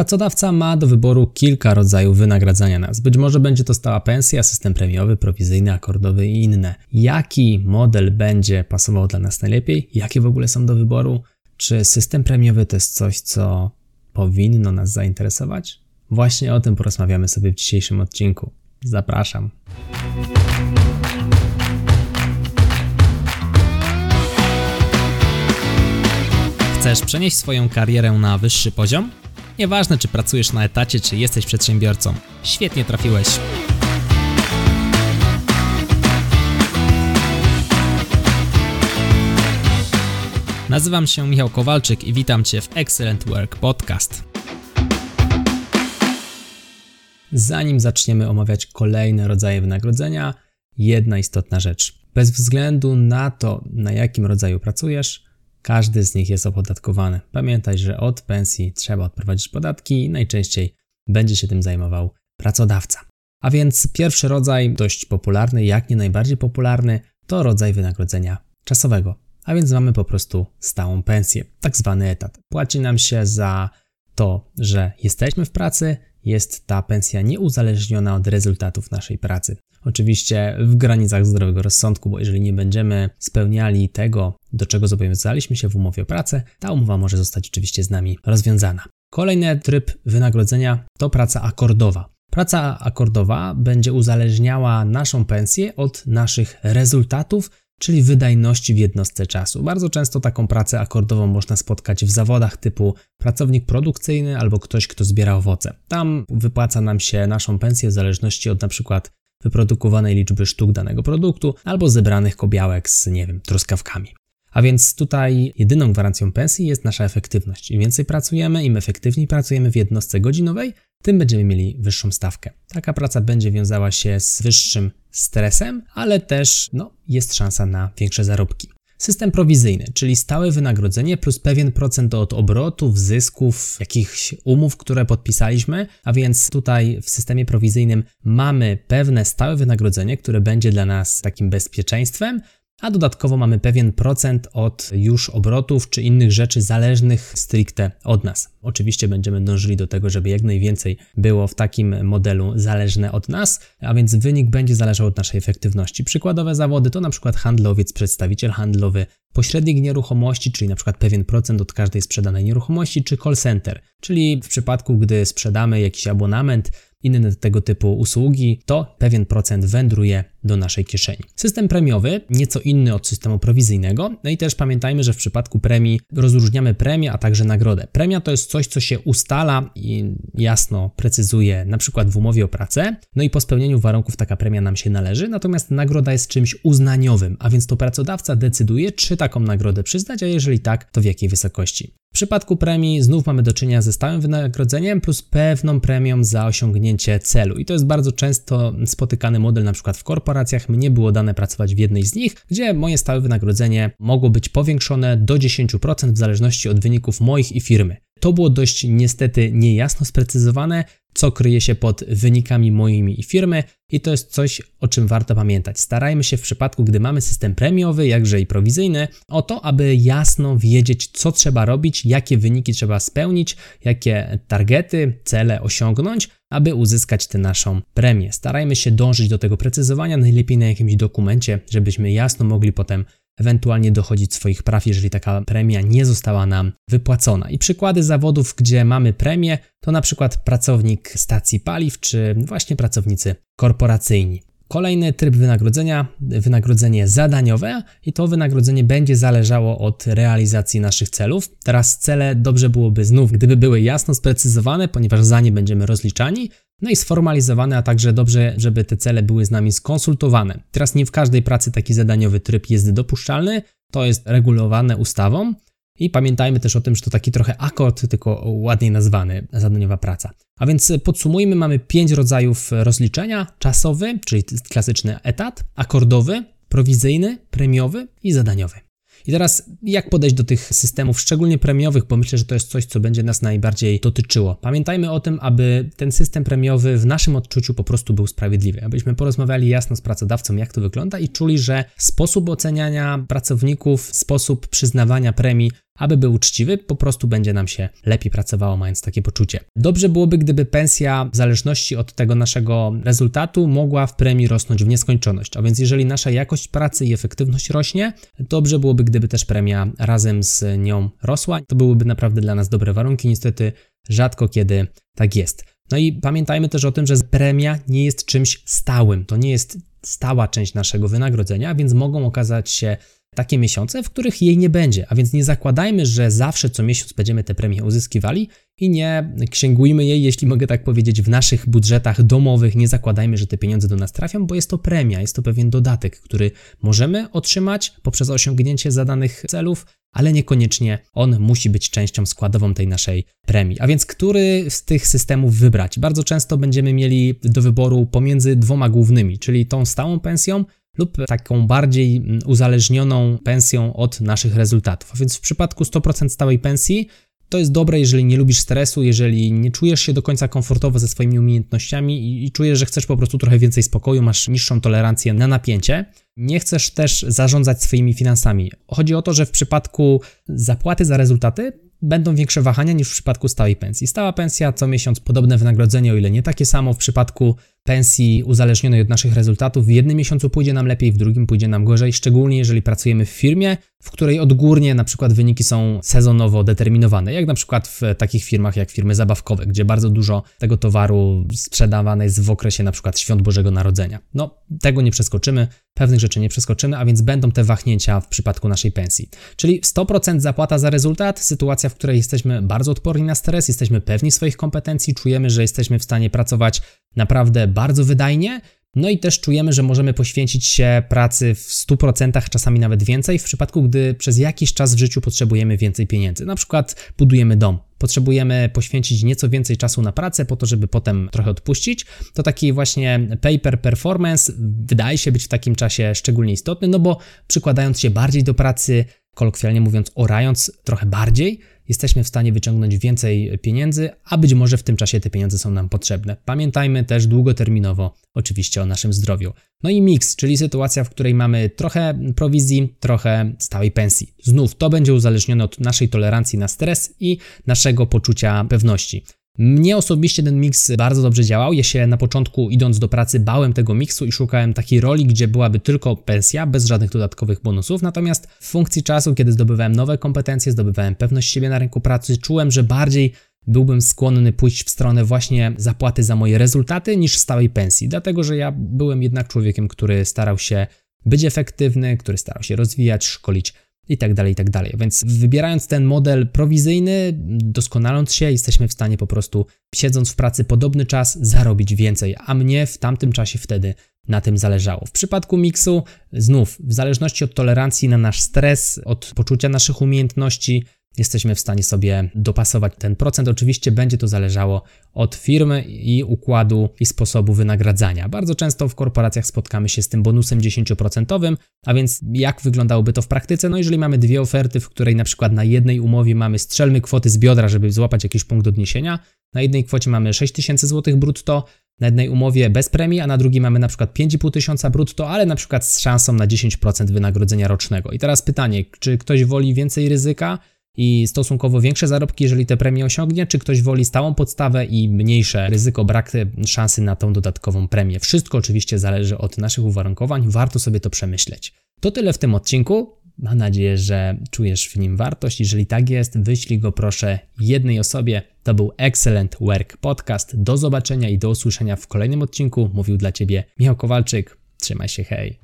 Pracodawca ma do wyboru kilka rodzajów wynagradzania nas. Być może będzie to stała pensja, system premiowy, prowizyjny, akordowy i inne. Jaki model będzie pasował dla nas najlepiej? Jakie w ogóle są do wyboru? Czy system premiowy to jest coś, co powinno nas zainteresować? Właśnie o tym porozmawiamy sobie w dzisiejszym odcinku. Zapraszam. Chcesz przenieść swoją karierę na wyższy poziom? Nieważne, czy pracujesz na etacie, czy jesteś przedsiębiorcą. Świetnie trafiłeś. Nazywam się Michał Kowalczyk i witam Cię w Excellent Work Podcast. Zanim zaczniemy omawiać kolejne rodzaje wynagrodzenia, jedna istotna rzecz. Bez względu na to, na jakim rodzaju pracujesz, każdy z nich jest opodatkowany. Pamiętaj, że od pensji trzeba odprowadzić podatki i najczęściej będzie się tym zajmował pracodawca. A więc pierwszy rodzaj, dość popularny, jak nie najbardziej popularny, to rodzaj wynagrodzenia czasowego. A więc mamy po prostu stałą pensję, tak zwany etat. Płaci nam się za to, że jesteśmy w pracy, jest ta pensja nieuzależniona od rezultatów naszej pracy. Oczywiście w granicach zdrowego rozsądku, bo jeżeli nie będziemy spełniali tego, do czego zobowiązaliśmy się w umowie o pracę, ta umowa może zostać oczywiście z nami rozwiązana. Kolejny tryb wynagrodzenia to praca akordowa. Praca akordowa będzie uzależniała naszą pensję od naszych rezultatów, czyli wydajności w jednostce czasu. Bardzo często taką pracę akordową można spotkać w zawodach typu pracownik produkcyjny albo ktoś, kto zbiera owoce. Tam wypłaca nam się naszą pensję w zależności od na przykład wyprodukowanej liczby sztuk danego produktu albo zebranych kobiałek z, truskawkami. A więc tutaj jedyną gwarancją pensji jest nasza efektywność. Im więcej pracujemy, im efektywniej pracujemy w jednostce godzinowej, tym będziemy mieli wyższą stawkę. Taka praca będzie wiązała się z wyższym stresem, ale też jest szansa na większe zarobki. System prowizyjny, czyli stałe wynagrodzenie plus pewien procent od obrotów, zysków, jakichś umów, które podpisaliśmy, a więc tutaj w systemie prowizyjnym mamy pewne stałe wynagrodzenie, które będzie dla nas takim bezpieczeństwem, a dodatkowo mamy pewien procent od już obrotów czy innych rzeczy zależnych stricte od nas. Oczywiście będziemy dążyli do tego, żeby jak najwięcej było w takim modelu zależne od nas, a więc wynik będzie zależał od naszej efektywności. Przykładowe zawody to na przykład handlowiec, przedstawiciel handlowy, pośrednik nieruchomości, czyli na przykład pewien procent od każdej sprzedanej nieruchomości, czy call center, czyli w przypadku, gdy sprzedamy jakiś abonament, inne tego typu usługi, to pewien procent wędruje do naszej kieszeni. System premiowy, nieco inny od systemu prowizyjnego, i też pamiętajmy, że w przypadku premii rozróżniamy premię, a także nagrodę. Premia to jest coś, co się ustala i jasno precyzuje, na przykład w umowie o pracę, i po spełnieniu warunków taka premia nam się należy, natomiast nagroda jest czymś uznaniowym, a więc to pracodawca decyduje, czy taką nagrodę przyznać, a jeżeli tak, to w jakiej wysokości. W przypadku premii znów mamy do czynienia ze stałym wynagrodzeniem plus pewną premią za osiągnięcie celu. I to jest bardzo często spotykany model, na przykład w korporacjach. Mnie było dane pracować w jednej z nich, gdzie moje stałe wynagrodzenie mogło być powiększone do 10% w zależności od wyników moich i firmy. To było dość niestety niejasno sprecyzowane, co kryje się pod wynikami moimi i firmy, i to jest coś, o czym warto pamiętać. Starajmy się w przypadku, gdy mamy system premiowy, jakże i prowizyjny, o to, aby jasno wiedzieć, co trzeba robić, jakie wyniki trzeba spełnić, jakie targety, cele osiągnąć, aby uzyskać tę naszą premię. Starajmy się dążyć do tego precyzowania, najlepiej na jakimś dokumencie, żebyśmy jasno mogli potem ewentualnie dochodzić swoich praw, jeżeli taka premia nie została nam wypłacona. I przykłady zawodów, gdzie mamy premię, to na przykład pracownik stacji paliw, czy właśnie pracownicy korporacyjni. Kolejny tryb wynagrodzenia, wynagrodzenie zadaniowe, i to wynagrodzenie będzie zależało od realizacji naszych celów. Teraz cele dobrze byłoby znów, gdyby były jasno sprecyzowane, ponieważ za nie będziemy rozliczani, i sformalizowane, a także dobrze, żeby te cele były z nami skonsultowane. Teraz nie w każdej pracy taki zadaniowy tryb jest dopuszczalny, to jest regulowane ustawą. I pamiętajmy też o tym, że to taki trochę akord, tylko ładniej nazwany, zadaniowa praca. A więc podsumujmy, mamy 5 rodzajów rozliczenia: czasowy, czyli klasyczny etat, akordowy, prowizyjny, premiowy i zadaniowy. I teraz jak podejść do tych systemów, szczególnie premiowych, bo myślę, że to jest coś, co będzie nas najbardziej dotyczyło. Pamiętajmy o tym, aby ten system premiowy w naszym odczuciu po prostu był sprawiedliwy, abyśmy porozmawiali jasno z pracodawcą, jak to wygląda, i czuli, że sposób oceniania pracowników, sposób przyznawania premii, aby był uczciwy, po prostu będzie nam się lepiej pracowało, mając takie poczucie. Dobrze byłoby, gdyby pensja w zależności od tego naszego rezultatu mogła w premii rosnąć w nieskończoność. A więc jeżeli nasza jakość pracy i efektywność rośnie, dobrze byłoby, gdyby też premia razem z nią rosła. To byłyby naprawdę dla nas dobre warunki. Niestety rzadko kiedy tak jest. No i pamiętajmy też o tym, że premia nie jest czymś stałym. To nie jest stała część naszego wynagrodzenia, więc mogą okazać się takie miesiące, w których jej nie będzie. A więc nie zakładajmy, że zawsze co miesiąc będziemy te premie uzyskiwali i nie księgujmy jej, jeśli mogę tak powiedzieć, w naszych budżetach domowych. Nie zakładajmy, że te pieniądze do nas trafią, bo jest to premia, jest to pewien dodatek, który możemy otrzymać poprzez osiągnięcie zadanych celów, ale niekoniecznie on musi być częścią składową tej naszej premii. A więc który z tych systemów wybrać? Bardzo często będziemy mieli do wyboru pomiędzy dwoma głównymi, czyli tą stałą pensją lub taką bardziej uzależnioną pensją od naszych rezultatów. A więc w przypadku 100% stałej pensji to jest dobre, jeżeli nie lubisz stresu, jeżeli nie czujesz się do końca komfortowo ze swoimi umiejętnościami i czujesz, że chcesz po prostu trochę więcej spokoju, masz niższą tolerancję na napięcie. Nie chcesz też zarządzać swoimi finansami. Chodzi o to, że w przypadku zapłaty za rezultaty będą większe wahania niż w przypadku stałej pensji. Stała pensja co miesiąc podobne wynagrodzenie, o ile nie takie samo. W przypadku pensji uzależnionej od naszych rezultatów w jednym miesiącu pójdzie nam lepiej, w drugim pójdzie nam gorzej, szczególnie jeżeli pracujemy w firmie, w której odgórnie na przykład wyniki są sezonowo determinowane, jak na przykład w takich firmach jak firmy zabawkowe, gdzie bardzo dużo tego towaru sprzedawane jest w okresie na przykład świąt Bożego Narodzenia. No, tego nie przeskoczymy, pewnych rzeczy nie przeskoczymy, a więc będą te wahnięcia w przypadku naszej pensji. Czyli 100% zapłata za rezultat, sytuacja, w której jesteśmy bardzo odporni na stres, jesteśmy pewni swoich kompetencji, czujemy, że jesteśmy w stanie pracować naprawdę bardzo wydajnie, no i też czujemy, że możemy poświęcić się pracy w 100%, czasami nawet więcej, w przypadku, gdy przez jakiś czas w życiu potrzebujemy więcej pieniędzy. Na przykład budujemy dom, potrzebujemy poświęcić nieco więcej czasu na pracę po to, żeby potem trochę odpuścić. To taki właśnie pay per performance wydaje się być w takim czasie szczególnie istotny, no bo przykładając się bardziej do pracy, kolokwialnie mówiąc, orając trochę bardziej, jesteśmy w stanie wyciągnąć więcej pieniędzy, a być może w tym czasie te pieniądze są nam potrzebne. Pamiętajmy też długoterminowo oczywiście o naszym zdrowiu. No i miks, czyli sytuacja, w której mamy trochę prowizji, trochę stałej pensji. Znów to będzie uzależnione od naszej tolerancji na stres i naszego poczucia pewności. Mnie osobiście ten miks bardzo dobrze działał. Ja się na początku, idąc do pracy, bałem tego miksu i szukałem takiej roli, gdzie byłaby tylko pensja, bez żadnych dodatkowych bonusów. Natomiast w funkcji czasu, kiedy zdobywałem nowe kompetencje, zdobywałem pewność siebie na rynku pracy, czułem, że bardziej byłbym skłonny pójść w stronę właśnie zapłaty za moje rezultaty niż stałej pensji. Dlatego, że ja byłem jednak człowiekiem, który starał się być efektywny, który starał się rozwijać, szkolić i tak dalej, więc wybierając ten model prowizyjny, doskonaląc się, jesteśmy w stanie po prostu, siedząc w pracy podobny czas, zarobić więcej, a mnie w tamtym czasie wtedy na tym zależało. W przypadku miksu, znów, w zależności od tolerancji na nasz stres, od poczucia naszych umiejętności, jesteśmy w stanie sobie dopasować ten procent. Oczywiście będzie to zależało od firmy i układu i sposobu wynagradzania. Bardzo często w korporacjach spotkamy się z tym bonusem 10%, a więc jak wyglądałoby to w praktyce? No jeżeli mamy dwie oferty, w której na przykład na jednej umowie mamy strzelmy kwoty z biodra, żeby złapać jakiś punkt odniesienia, na jednej kwocie mamy 6000 zł brutto, na jednej umowie bez premii, a na drugiej mamy na przykład 5500 brutto, ale na przykład z szansą na 10% wynagrodzenia rocznego. I teraz pytanie, czy ktoś woli więcej ryzyka i stosunkowo większe zarobki, jeżeli te premie osiągnie, czy ktoś woli stałą podstawę i mniejsze ryzyko, brak szansy na tą dodatkową premię. Wszystko oczywiście zależy od naszych uwarunkowań, warto sobie to przemyśleć. To tyle w tym odcinku. Mam nadzieję, że czujesz w nim wartość. Jeżeli tak jest, wyślij go proszę jednej osobie. To był Excellent Work Podcast. Do zobaczenia i do usłyszenia w kolejnym odcinku. Mówił dla Ciebie Michał Kowalczyk. Trzymaj się, hej!